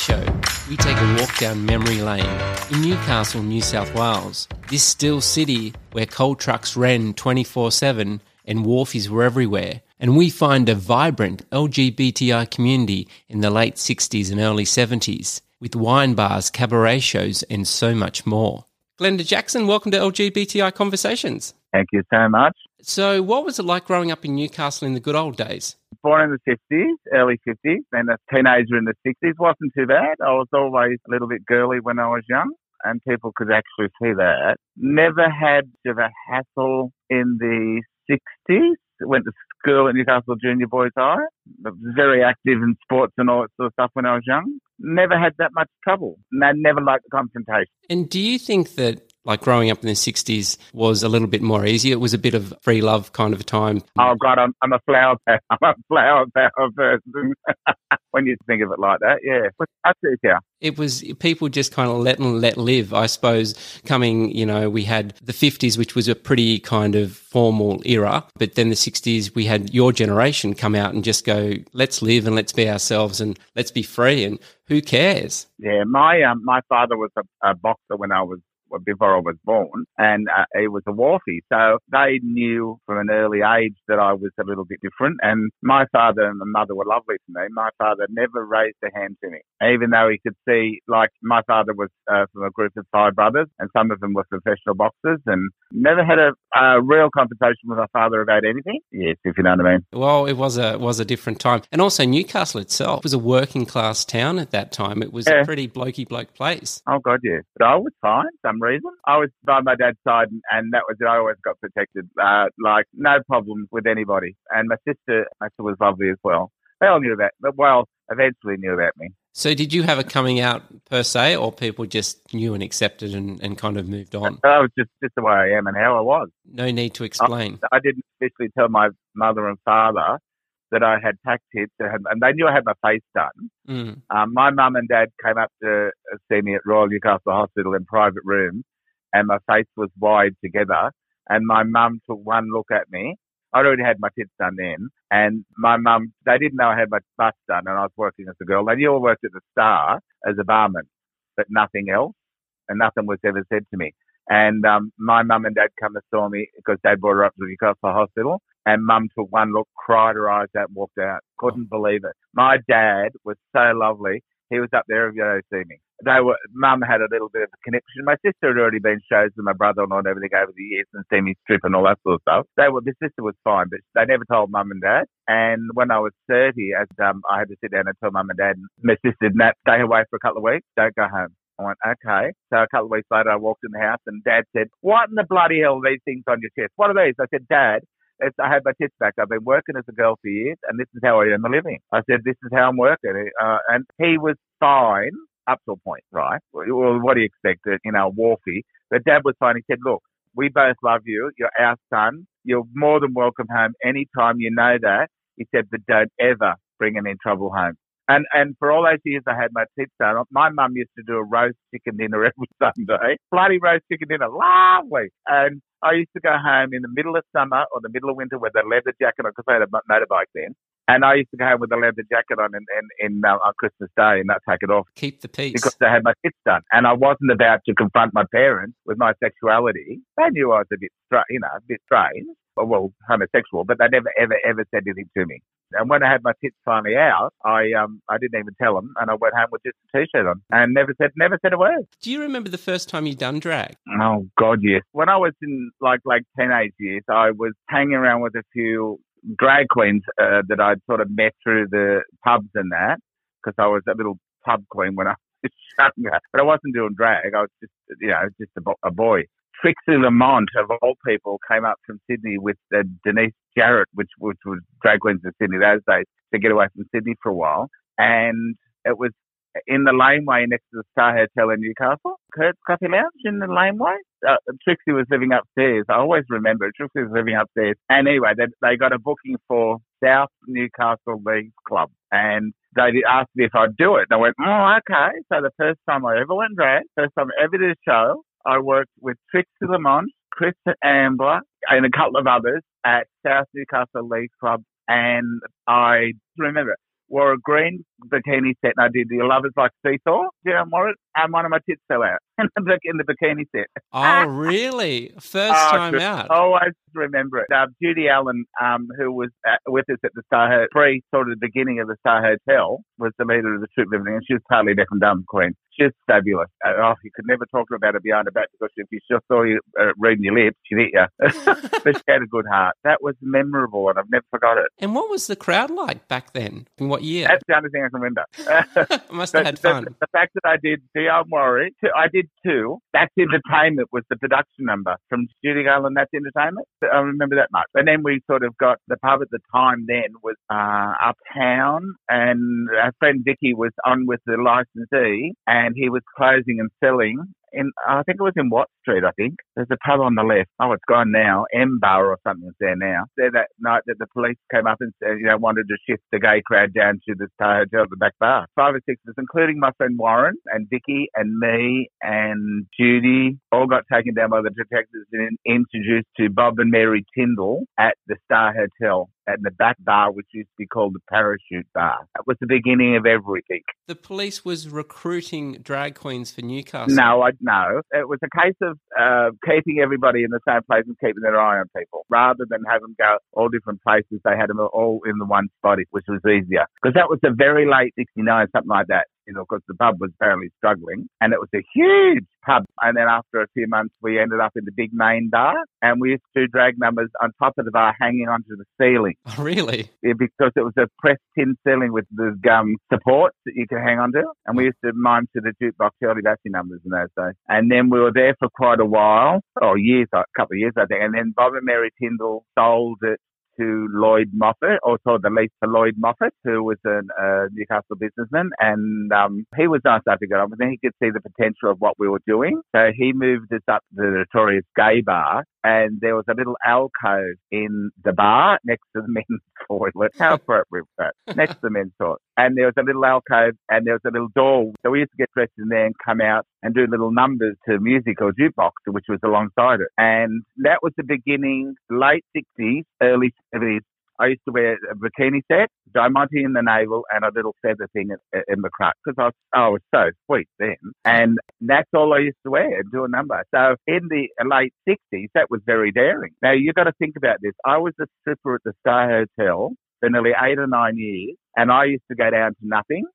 show, we take a walk down memory lane in Newcastle, New South Wales, this still city where coal trucks ran 24/7 and wharfies were everywhere, and we find a vibrant LGBTI community in the late 60s and early 70s, with wine bars, cabaret shows, and so much more. Glenda Jackson, welcome to LGBTI Conversations. Thank you so much. So what was it like growing up in Newcastle in the good old days? Born in the 50s, early 50s, and a teenager in the 60s. Wasn't too bad. I was always a little bit girly when I was young, and people could actually see that. Never had of a hassle in the 60s. Went to school at Newcastle Junior Boys High. I was very active in sports and all that sort of stuff when I was young. Never had that much trouble. And I never liked the confrontation. And do you think that, like, growing up in the 60s was a little bit more easy? It was a bit of free love kind of a time. Oh, God, I'm a flower power. I'm a flower power person. When you think of it like that, yeah. But I see it now. It was people just kind of let live, I suppose. Coming, you know, we had the 50s, which was a pretty kind of formal era. But then the 60s, we had your generation come out and just go, let's live and let's be ourselves and let's be free and who cares? Yeah, my father was a boxer when I was before I was born, and he was a wharfie. So they knew from an early age that I was a little bit different, and my father and my mother were lovely to me. My father never raised a hand to me, even though he could see, like, my father was from a group of 5 brothers, and some of them were professional boxers, and never had a real conversation with my father about anything. Yes, if you know what I mean. Well, it was a different time. And also Newcastle itself was a working class town at that time. It was a pretty blokey bloke place. Oh, God, yeah. But I was fine. Reason. I was by my dad's side, and that was it. I always got protected, like no problems with anybody. And my sister was lovely as well. They all knew that, well, eventually knew about me. So did you have a coming out per se, or people just knew and accepted and kind of moved on? I was just the way I am and how I was. No need to explain. I didn't officially tell my mother and father that I had tax hits, and they knew I had my face done. Mm. My mum and dad came up to see me at Royal Newcastle Hospital in private room, and my face was wide together, and my mum took one look at me. I'd already had my tits done then, and my mum, they didn't know I had my bust done, and I was working as a girl. They knew I worked at the Star as a barman, but nothing else, and nothing was ever said to me. And my mum and dad come and saw me because dad brought her up to Newcastle Hospital. And mum took one look, cried her eyes out, and walked out. Couldn't believe it. My dad was so lovely. He was up there every day to see me. Mum had a little bit of a connection. My sister had already been shows with my brother-in-law and everything over the years and seen me strip and all that sort of stuff. The sister was fine, but they never told mum and dad. And when I was 30, I had to sit down and tell mum and dad, my sister, Nat, stay away for a couple of weeks. Don't go home. I went, okay. So a couple of weeks later, I walked in the house and Dad said, what in the bloody hell are these things on your chest? What are these? I said, Dad, I had my tits back. I've been working as a girl for years and this is how I earn my living. I said, this is how I'm working. And he was fine up to a point, right? Well, what do you expect? You know, wharfie. But Dad was fine. He said, look, we both love you. You're our son. You're more than welcome home anytime, you know that. He said, but don't ever bring him in trouble home. And for all those years I had my tits done, my mum used to do a roast chicken dinner every Sunday. Bloody roast chicken dinner, lovely. And I used to go home in the middle of summer or the middle of winter with a leather jacket on, because I had a motorbike then. And I used to go home with a leather jacket on on Christmas Day and not take it off. Keep the peace. Because I had my tits done. And I wasn't about to confront my parents with my sexuality. They knew I was a bit strange, well, homosexual, but they never, ever, ever said anything to me. And when I had my tits finally out, I didn't even tell them, and I went home with just a T-shirt on and never said a word. Do you remember the first time you done drag? Oh, God, yes. When I was in like teenage years, I was hanging around with a few drag queens that I'd sort of met through the pubs and that, because I was a little pub queen when I was younger. But I wasn't doing drag. I was just a boy. Trixie Lamont, of all people, came up from Sydney with Denise Jarrett, which was drag queens of Sydney those days, to get away from Sydney for a while. And it was in the laneway next to the Star Hotel in Newcastle, Kurt's Coffee Lounge in the laneway. Trixie was living upstairs. I always remember Trixie was living upstairs. And anyway, they got a booking for South Newcastle League Club. And they asked me if I'd do it. And I went, oh, okay. So the first time I ever went drag, first time I ever did a show, I worked with Trixie Lamont, Chris Ambler, and a couple of others at South Newcastle League Club. And I remember wore a green bikini set, and I did the Lovers Like Seesaw, Darren Warren, and one of my tits fell out in the bikini set. Oh, really? First time out. I always remember it. Judy Allen, who was with us at the Star, pre-sort of beginning of the Star Hotel, was the leader of the troupe living, and she was totally deaf and dumb queen. She was fabulous. Oh, you could never talk to her about it behind her back, because if she saw you reading your lips, she'd hit you. But she had a good heart. That was memorable, and I've never forgot it. And what was the crowd like back then? In what year? That's the only thing I can remember. Must have had fun. The fact that I did Don't Worry, I did two. That's Entertainment was the production number from Judy Allen. That's Entertainment. I remember that much. And then we sort of got the pub at the time. Then was Uptown, and our friend Vicky was on with the licensee, and he was closing and selling. I think it was in Watt Street, I think. There's a pub on the left. Oh, it's gone now. M Bar or something's there now. There that night that the police came up and said, wanted to shift the gay crowd down to the Star Hotel at the back bar. 5 or 6 of us, including my friend Warren and Vicky and me and Judy, all got taken down by the detectives and introduced to Bob and Mary Tyndall at the Star Hotel. At the back bar, which used to be called the Parachute Bar. That was the beginning of everything. The police was recruiting drag queens for Newcastle. No. It was a case of keeping everybody in the same place and keeping their eye on people. Rather than have them go all different places, they had them all in the one spot, which was easier. Because that was the very late 69, something like that. Because the pub was apparently struggling, and it was a huge pub. And then after a few months, we ended up in the big main bar, and we used to do drag numbers on top of the bar, hanging onto the ceiling. Oh, really? Yeah, because it was a pressed tin ceiling with the supports that you could hang onto, and we used to mime to the jukebox Hurdy Bassey numbers in those days. And then we were there for quite a while, a couple of years, I think. And then Bob and Mary Tyndall sold it to Lloyd Moffat, or sold the lease to Lloyd Moffat, who was a Newcastle businessman, and he was nice enough to get on with it. He could see the potential of what we were doing, so he moved us up to the notorious gay bar, and there was a little alcove in the bar next to the men's toilet. How appropriate was that? Next to the men's toilet. And there was a little alcove, and there was a little door. So we used to get dressed in there and come out and do little numbers to music or jukebox, which was alongside it. And that was the beginning, late 60s, early 70s. I used to wear a bikini set, diamante in the navel, and a little feather thing in the crutch, because I was so sweet then. And that's all I used to wear and do a number. So in the late 60s, that was very daring. Now, you've got to think about this. I was a stripper at the Star Hotel for nearly 8 or 9 years, and I used to go down to nothing.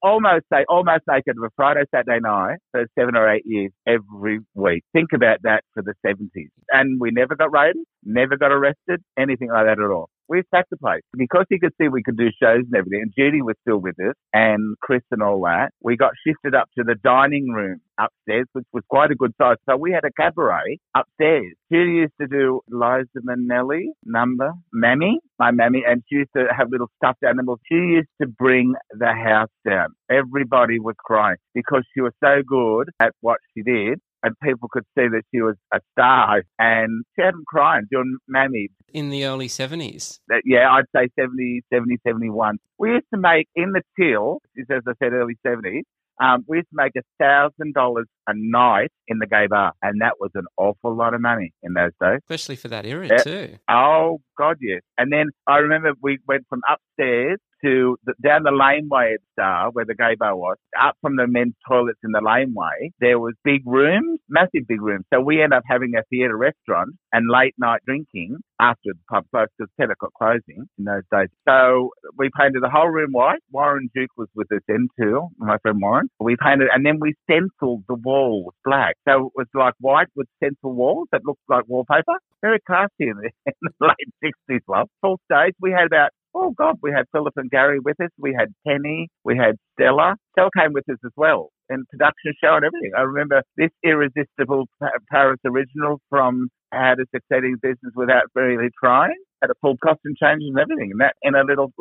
Almost naked of a Friday, Saturday night for 7 or 8 years every week. Think about that for the 70s. And we never got raided, never got arrested, anything like that at all. We sacked the place. Because he could see we could do shows and everything, and Judy was still with us, and Chris and all that, we got shifted up to the dining room upstairs, which was quite a good size. So we had a cabaret upstairs. Judy used to do Liza Minnelli number, Mammy, my Mammy, and she used to have little stuffed animals. She used to bring the house down. Everybody was crying because she was so good at what she did. And people could see that she was a star, and she had them crying, doing Mammy. In the early 70s? Yeah, I'd say 70, 71. We used to make, in the till, as I said, early 70s, we used to make $1,000 a night in the gay bar, and that was an awful lot of money in those days. Especially for that era, too. Oh, God, yes. And then I remember we went from upstairs to down the laneway at Star, where the gay bar was, up from the men's toilets in the laneway, there was big rooms, massive big rooms. So we ended up having a theatre restaurant and late-night drinking after the pub closed, because 10 o'clock closing in those days. So we painted the whole room white. Warren Duke was with us then too, my friend Warren. We painted, and then we stenciled the walls black. So it was like white with stencil walls that looked like wallpaper. Very classy in the late 60s, love. Full stage, we had about we had Philip and Gary with us. We had Penny. We had Stella. Stella came with us as well, and production show and everything. I remember this irresistible Paris original from How to Succeed in Business Without Really Trying. Had a full costume change and everything, and that in a little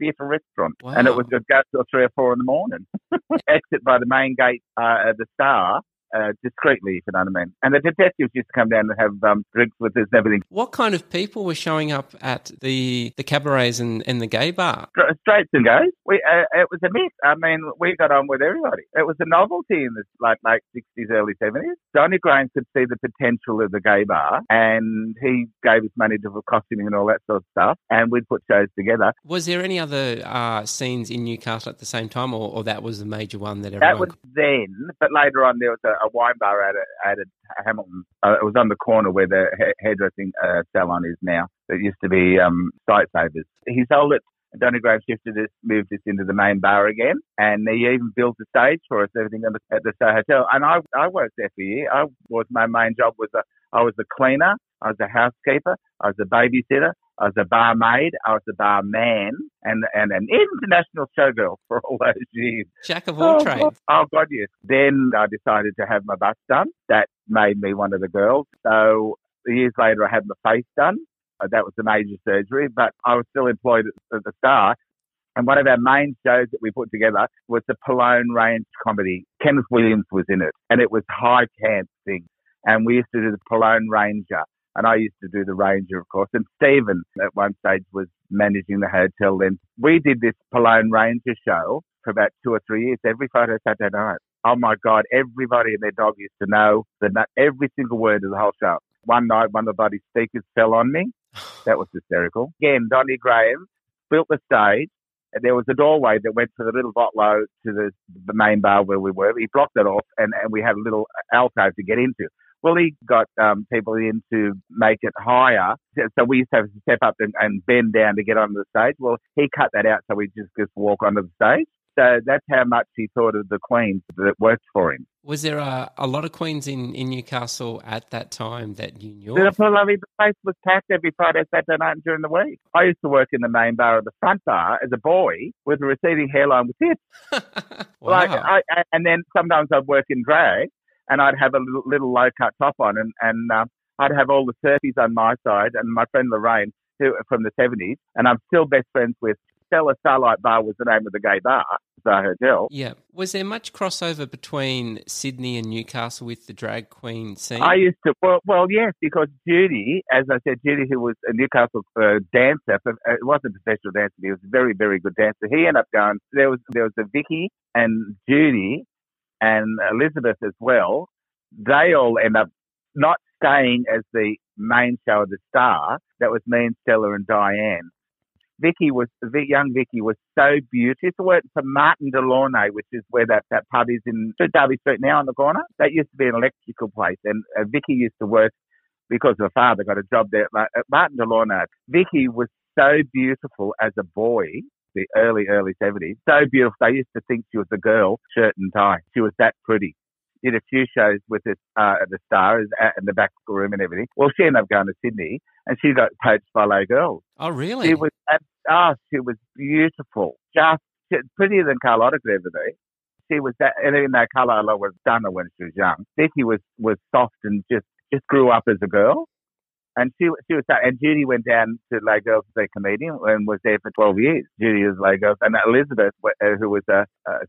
theatre restaurant. Wow. And it was just go till 3 or 4 in the morning. Exit by the main gate at the Star. discreetly, if you know what I mean. And the detectives used to come down and have drinks with us and everything. What kind of people were showing up at the cabarets and the gay bar? Straights and gays. It was a mix. I mean, we got on with everybody. It was a novelty in the late 60s, early 70s. Donny Graves could see the potential of the gay bar, and he gave us money to costuming and all that sort of stuff, and we'd put shows together. Was there any other scenes in Newcastle at the same time, or that was the major one that everyone... That was then, but later on there was a wine bar at Hamilton. It was on the corner where the hairdressing salon is now. It used to be Sightsavers. He sold it. Donny Graves shifted us, moved us into the main bar again, and he even built a stage for us, everything at the Soho Hotel. And I worked there for a year. My main job was I was a cleaner, I was a housekeeper, I was a babysitter, I was a barmaid, I was a barman, and an international showgirl for all those years. Jack of all trades. Oh, God, yes. Then I decided to have my bust done. That made me one of the girls. So years later, I had my face done. That was a major surgery, but I was still employed at the Star. And one of our main shows that we put together was the Pallone Range comedy. Kenneth Williams was in it, and it was high camp thing. And we used to do the Pallone Ranger, and I used to do the Ranger, of course. And Stephen, at one stage, was managing the hotel then. We did this Pallone Ranger show for about 2 or 3 years, every Friday, Saturday night. Oh, my God, everybody and their dog used to know every single word of the whole show. One night, one of the bloody speakers fell on me. That was hysterical. Again, Donny Graves built the stage, and there was a doorway that went from the little botlow to the main bar where we were. He blocked it off, and we had a little alcove to get into. Well, he got people in to make it higher, so we used to have to step up and bend down to get onto the stage. Well, he cut that out, so we just walk onto the stage. So that's how much he thought of the queens that worked for him. Was there a lot of queens in Newcastle at that time that you knew? The place was packed every Friday, Saturday night and during the week. I used to work in the main bar of the front bar as a boy with a receding hairline with hips. Wow. And then sometimes I'd work in drag and I'd have a little low-cut top on and I'd have all the 30s on my side and my friend Lorraine who from the 70s, and I'm still best friends with Stella Starlight Bar was the name of the gay bar, the hotel. Yeah. Was there much crossover between Sydney and Newcastle with the drag queen scene? I used to, well yes, because Judy, as I said, Judy, who was a Newcastle dancer, but it wasn't a professional dancer, he was a very, very good dancer. He ended up going, there was a Vicky and Judy and Elizabeth as well. They all end up not staying as the main show of the Star. That was me and Stella and Diane. Vicky was so beautiful. It worked for Martin Delaunay, which is where that pub is in Derby Street now on the corner. That used to be an electrical place, and Vicky used to work because her father got a job there at Martin Delaunay. Vicky was so beautiful as a boy, the early 70s. So beautiful. They used to think she was a girl, shirt and tie. She was that pretty. Did a few shows with us at the Star in the back room and everything. Well, she ended up going to Sydney, and she got poached by Les Girls. Oh, really? She was she was beautiful, just prettier than Carlotta could ever be. She was that, and even though Carlotta was stunner when she was young, Vicky was soft and just grew up as a girl. And she was, and Judy went down to Les Girls as a comedian and was there for 12 years. Judy was Les Girls, and Elizabeth, who was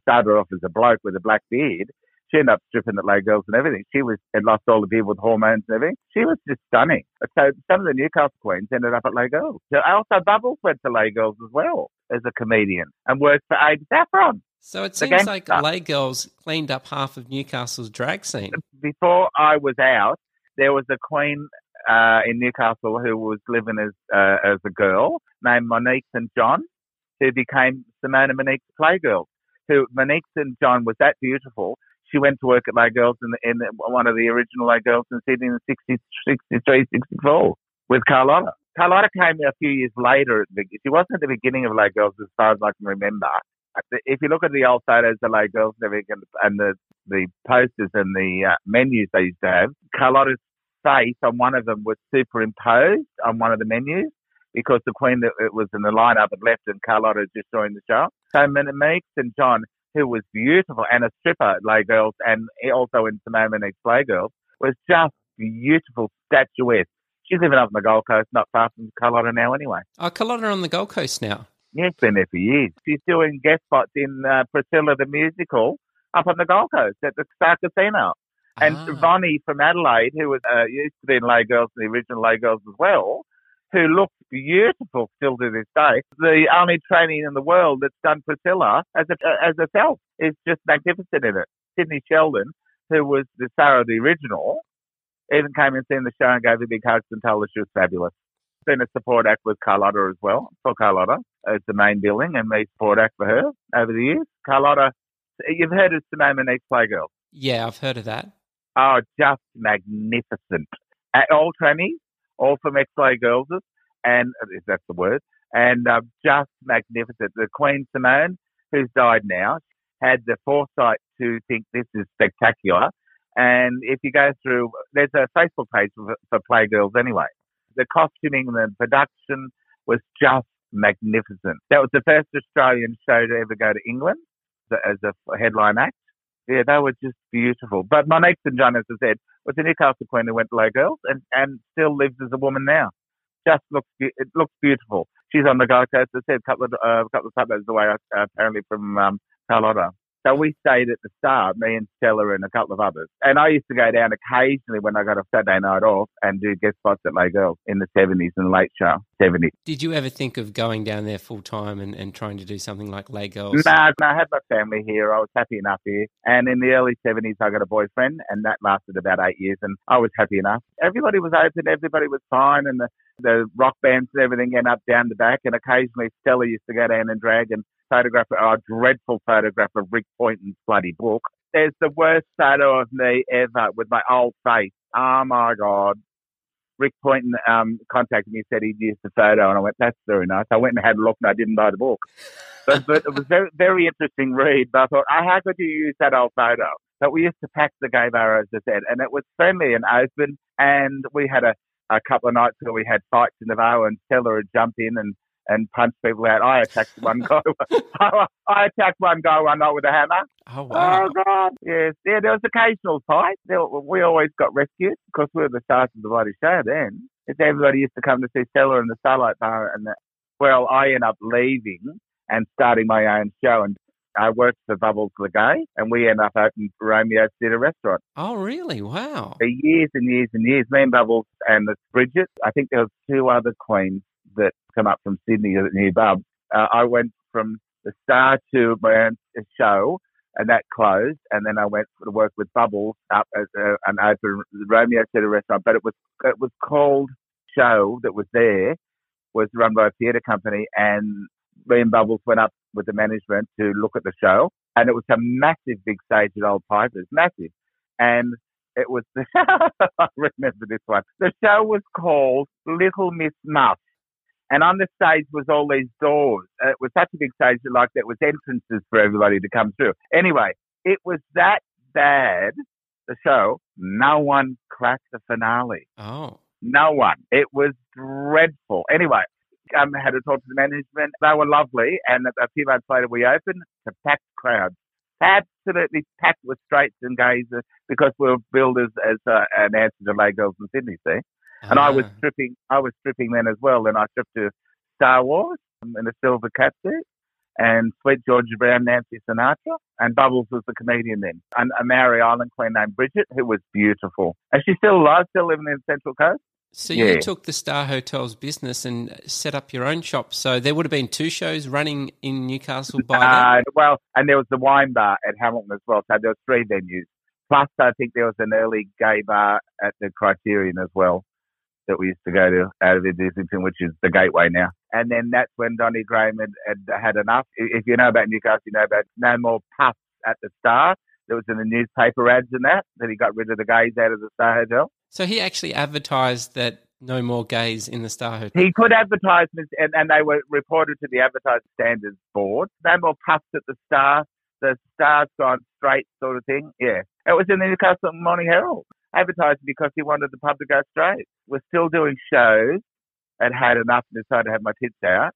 started off as a bloke with a black beard. She ended up stripping at Les Girls and everything. She had lost all the people with hormones and everything. She was just stunning. So some of the Newcastle queens ended up at Les Girls. So also Bubbles went to Les Girls as well as a comedian and worked for Aidan Saffron. So it seems like Les Girls cleaned up half of Newcastle's drag scene. Before I was out, there was a queen in Newcastle who was living as a girl named Monique St John, who became Simone and Monique's Playgirls. Monique St John was that beautiful. She went to work at Les Girls in one of the original Les Girls in Sydney in 63, 64 with Carlotta. Carlotta came a few years later. She wasn't at the beginning of Les Girls as far as I can remember. If you look at the old photos of Les Girls and the posters and the menus they used to have, Carlotta's face on one of them was superimposed on one of the menus because the queen that it was in the lineup had left and Carlotta just joined the show. So Monique St John, who was beautiful and a stripper at Les Girls and also in Simone Monique's Playgirls, was just beautiful, statuesque. She's living up on the Gold Coast, not far from Carlotta now anyway. Oh, Carlotta on the Gold Coast now? Yeah, she's been there for years. She's doing guest spots in Priscilla the Musical up on the Gold Coast at the Star Casino. And Vonnie from Adelaide, who was used to be in Les Girls, the original Les Girls as well, who looks beautiful still to this day. The only training in the world that's done Priscilla as herself is just magnificent in it. Sydney Sheldon, who was the star of the original, even came and seen the show and gave a big hug and told us she was fabulous. Been a support act with Carlotta as well, for Carlotta as the main billing, and me support act for her over the years. Carlotta, you've heard of Simone and Monique's Playgirls? Yeah, I've heard of that. Oh, just magnificent. All trannies, all from ex-Playgirls, and if that's the word, and just magnificent. The Queen Simone, who's died now, had the foresight to think this is spectacular. And if you go through, there's a Facebook page for Playgirls anyway. The costuming and the production was just magnificent. That was the first Australian show to ever go to England as a headline act. Yeah, they were just beautiful. But Monique St John, as I said, was a Newcastle queen who went to Les Girls and still lives as a woman now. Just looks beautiful. She's on the Gold Coast, as I said, a couple of suburbs away, apparently, from Carlotta. So we stayed at the Star, me and Stella and a couple of others. And I used to go down occasionally when I got a Saturday night off and do guest spots at Les Girls in the 70s and late show, 70s. Did you ever think of going down there full-time and trying to do something like Les Girls? No, I had my family here. I was happy enough here. And in the early 70s, I got a boyfriend, and that lasted about 8 years, and I was happy enough. Everybody was open. Everybody was fine, and the rock bands and everything went up, down the back, and occasionally Stella used to go down and drag and photograph, a dreadful photograph of Rick Poynton's bloody book. There's the worst photo of me ever with my old face. Oh, my God. Rick Poynton contacted me and said he'd used the photo, and I went, that's very nice. I went and had a look, and I didn't buy the book. But it was very, very interesting read, but I thought, how could you use that old photo? But we used to pack the gay bar, as I said, and it was friendly and open, and we had a couple of nights where we had fights in the bar, and Stella would jump in and punch people out. I attacked one guy. I attacked one guy one night with a hammer. Oh, wow. Oh, God. Yes. Yeah, there was occasional fights. We always got rescued because we were the stars of the bloody show then. Everybody used to come to see Stella in the Starlight Bar. Well, I ended up leaving and starting my own show. And I worked for Bubbles Le Gay, and we ended up opening Romeo's Theatre Restaurant. Oh, really? Wow. For years and years and years. Me and Bubbles and Bridget. I think there was two other queens that come up from Sydney at New Bub. I went from the Star to my own show, and that closed. And then I went to work with Bubbles up at an open Romeo's Theatre Restaurant. But it was called show that was there, was run by a theatre company, and me and Bubbles went up with the management to look at the show. And it was a massive big stage at Old Pipers, massive. And it was the show, I remember this one. The show was called Little Miss Muff. And on the stage was all these doors. It was such a big stage that there was entrances for everybody to come through. Anyway, it was that bad, the show, no one clapped the finale. Oh. No one. It was dreadful. Anyway, I had to talk to the management. They were lovely. And a few months later, we opened to packed crowds. Absolutely packed with straights and gays because we were billed as an answer to Les Girls in Sydney, see? And I was stripping then as well. And I stripped to Star Wars in a silver cat suit and Sweet Georgia Brown, Nancy Sinatra. And Bubbles was the comedian then. And a Maori Island queen named Bridget, who was beautiful. And she's still alive, still living in the Central Coast. So you took the Star Hotel's business and set up your own shop. So there would have been two shows running in Newcastle by then? Well, and there was the wine bar at Hamilton as well. So there were three venues. Plus, I think there was an early gay bar at the Criterion as well that we used to go to out of Islington, which is the Gateway now. And then that's when Donny Graves had enough. If you know about Newcastle, you know about no more puffs at the Star. There was in the newspaper ads and that he got rid of the gays out of the Star Hotel. So he actually advertised that no more gays in the Star Hotel. He put advertisements, and they were reported to the Advertising Standards Board. No more puffs at the Star. The Star's gone straight sort of thing. Yeah. It was in the Newcastle Morning Herald. Advertising because he wanted the pub to go straight. We're still doing shows and had enough and decided to have my kids out.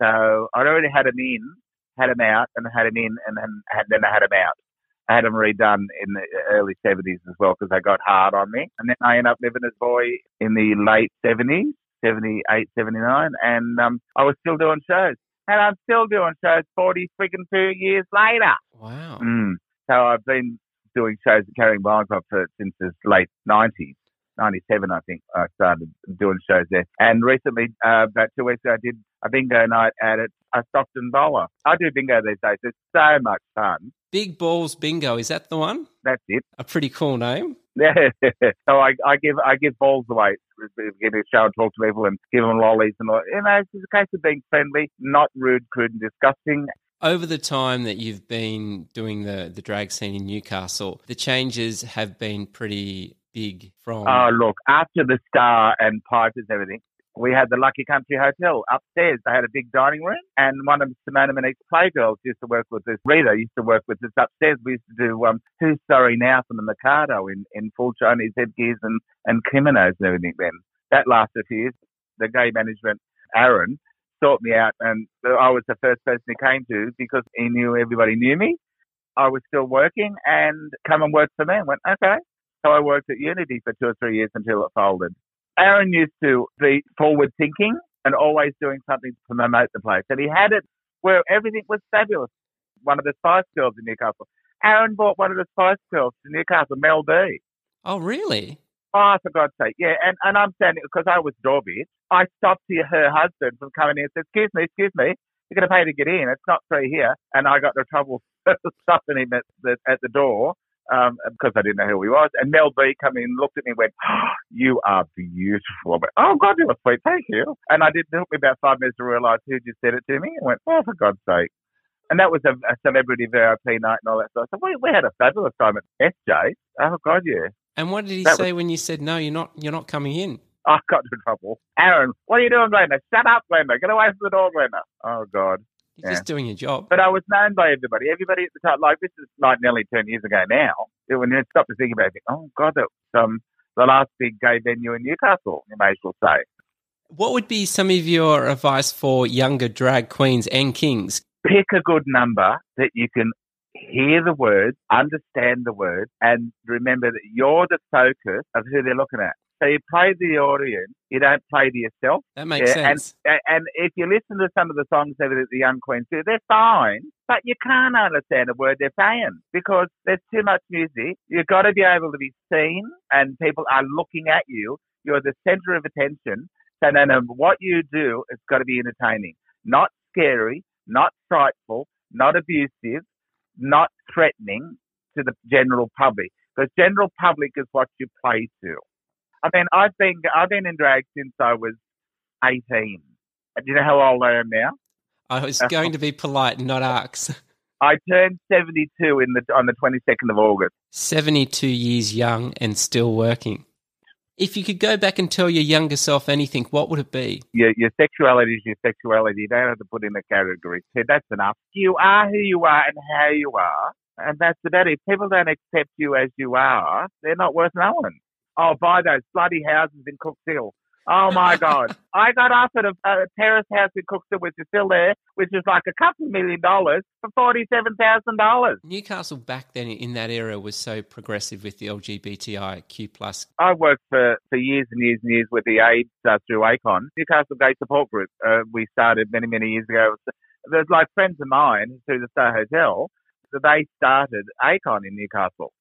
So I'd already had them out, and then I had them out. I had them redone in the early 70s as well because they got hard on me. And then I ended up living as a boy in the late 70s, 78, 79, and I was still doing shows. And I'm still doing shows 42 years later. Wow. So I've been doing shows at Carrying Barn Club since the late 90s. 97, I think, I started doing shows there. And recently, about 2 weeks ago, I did a bingo night at a Stockton Bowler. I do bingo these days. It's so much fun. Big Balls Bingo, is that the one? That's it. A pretty cool name. Yeah. So I give balls away. Give me a show and talk to people and give them lollies and all. You know, it's just a case of being friendly, not rude, crude and disgusting. Over the time that you've been doing the drag scene in Newcastle, the changes have been pretty big from... Oh, look, after the Star and Pipers and everything, we had the Lucky Country Hotel upstairs. They had a big dining room, and one of Simone and Monique's Playgirls used to work with us. Rita used to work with us upstairs. We used to do Who's Sorry Now from the Mikado in full Chinese headgears and kimonos and everything then. That lasted a few years. The gay management, Aaron, sought me out, and I was the first person he came to because he knew everybody knew me. I was still working, and come and work for me. I went, okay. So I worked at Unity for 2 or 3 years until it folded. Aaron used to be forward-thinking and always doing something to promote the place. And he had it where everything was fabulous. One of the Spice Girls in Newcastle. Aaron brought one of the Spice Girls to Newcastle, Mel B. Oh, really? Oh, for God's sake, yeah. And I'm standing, because I was door bitch, I stopped her husband from coming in and said, excuse me, you're going to pay to get in. It's not free here. And I got into trouble stopping him at the door. Because I didn't know who he was. And Mel B came in, looked at me and went, oh, you are beautiful. I went, oh, God, you were sweet. Thank you. And it took me about 5 minutes to realise who just said it to me. I went, oh, for God's sake. And that was a celebrity VIP night and all that stuff. So we had a fabulous time at SJ. Oh, God, yeah. And what did he say when you said, no, you're not coming in? I got into trouble. Aaron, what are you doing, Glenda? Shut up, Glenda. Get away from the door, Glenda. Oh, God. You're just doing your job. But I was known by everybody. Everybody at the time, like this is like nearly 10 years ago now. When you stop to think about it, oh, God, that was the last big gay venue in Newcastle, you may as well say. What would be some of your advice for younger drag queens and kings? Pick a good number that you can hear the words, understand the words, and remember that you're the focus of who they're looking at. So you play the audience, you don't play to yourself. That makes sense. And if you listen to some of the songs that the young queens do, they're fine, but you can't understand a word they're saying because there's too much music. You've got to be able to be seen and people are looking at you. You're the centre of attention. So no matter what you do, it's got to be entertaining, not scary, not frightful, not abusive, not threatening to the general public because general public is what you play to. I mean, I've been in drag since I was 18. Do you know how old I am now? I was going to be polite, not ask. I turned 72 on the 22nd of August. 72 years young and still working. If you could go back and tell your younger self anything, what would it be? Your sexuality is your sexuality. You don't have to put in a category. So that's enough. You are who you are and how you are, and that's about it. If people don't accept you as you are, they're not worth knowing. Oh, buy those bloody houses in Cooksville. Oh, my God. I got offered a terrace house in Cooksville, which is still there, which is like $2 million for $47,000. Newcastle back then in that era was so progressive with the LGBTIQ+. I worked for years and years and years with the AIDS through ACON, Newcastle Gay Support Group. We started many, many years ago. There's like friends of mine through the Star Hotel. So they started ACON in Newcastle.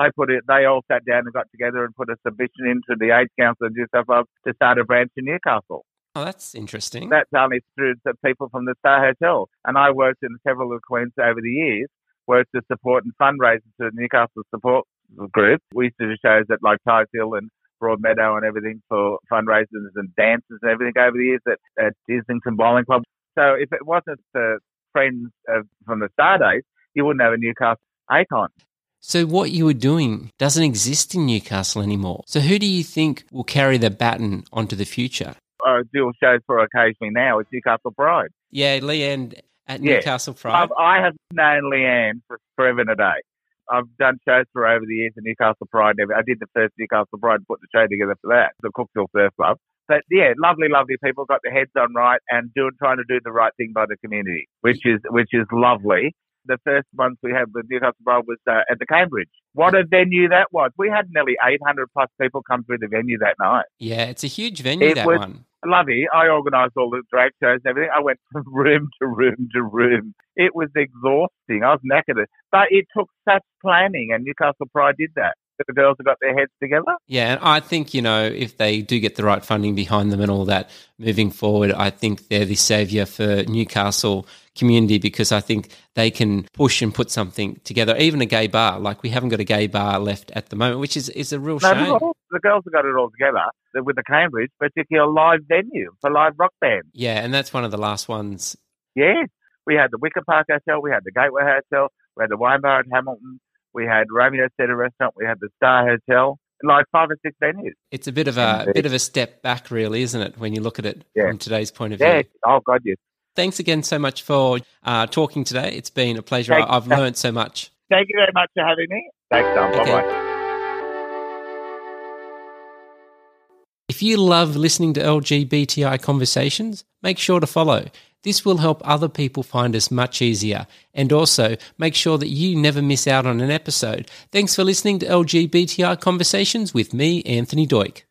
They all sat down and got together and put a submission into the AIDS Council and New South Wales to start a branch in Newcastle. Oh, that's interesting. That's only through the people from the Star Hotel. And I worked in several of the Queens over the years, worked to support and fundraise to the Newcastle support group. We used to do shows at like Tyshill and Broadmeadow and everything for fundraisers and dances and everything over the years at Islington Bowling Club. So if it wasn't for friends from the Star days, you wouldn't have a Newcastle ACON. So what you were doing doesn't exist in Newcastle anymore. So who do you think will carry the baton onto the future? I do shows for occasionally now. It's Newcastle Pride. Yeah, Leanne at Newcastle Pride. I have known Leanne for forever and a day. I've done shows for over the years at Newcastle Pride. I did the first Newcastle Pride and put the show together for that, the Cookville Surf Club. But yeah, lovely, lovely people got their heads on right and trying to do the right thing by the community, which is lovely. the first ones we had with Newcastle Pride was at the Cambridge. What a venue that was. We had nearly 800 plus people come through the venue that night. Yeah, it's a huge venue, that one. Lovely. I organised all the drag shows and everything. I went from room to room to room. It was exhausting. I was knackered. But it took such planning, and Newcastle Pride did that. The girls have got their heads together. Yeah, and I think, you know, if they do get the right funding behind them and all that moving forward, I think they're the saviour for Newcastle community, because I think they can push and put something together, even a gay bar. Like, we haven't got a gay bar left at the moment, which is a real shame. The girls have got it all together with the Cambridge, particularly a live venue for live rock band. Yeah, and that's one of the last ones. Yeah, we had the Wicker Park Hotel, we had the Gateway Hotel, we had the Wine Bar at Hamilton, we had Romeo's Theatre Restaurant, we had the Star Hotel, like 5 or 6 venues. It's a bit of a step back, really, isn't it, when you look at it from today's point of view? Yeah. Oh, God, yes. Thanks again so much for talking today. It's been a pleasure. I've learned so much. Thank you very much for having me. Thanks, Dom. Okay. Bye-bye. If you love listening to LGBTI conversations, make sure to follow. This will help other people find us much easier, and also make sure that you never miss out on an episode. Thanks for listening to LGBTI Conversations with me, Anthony Doik.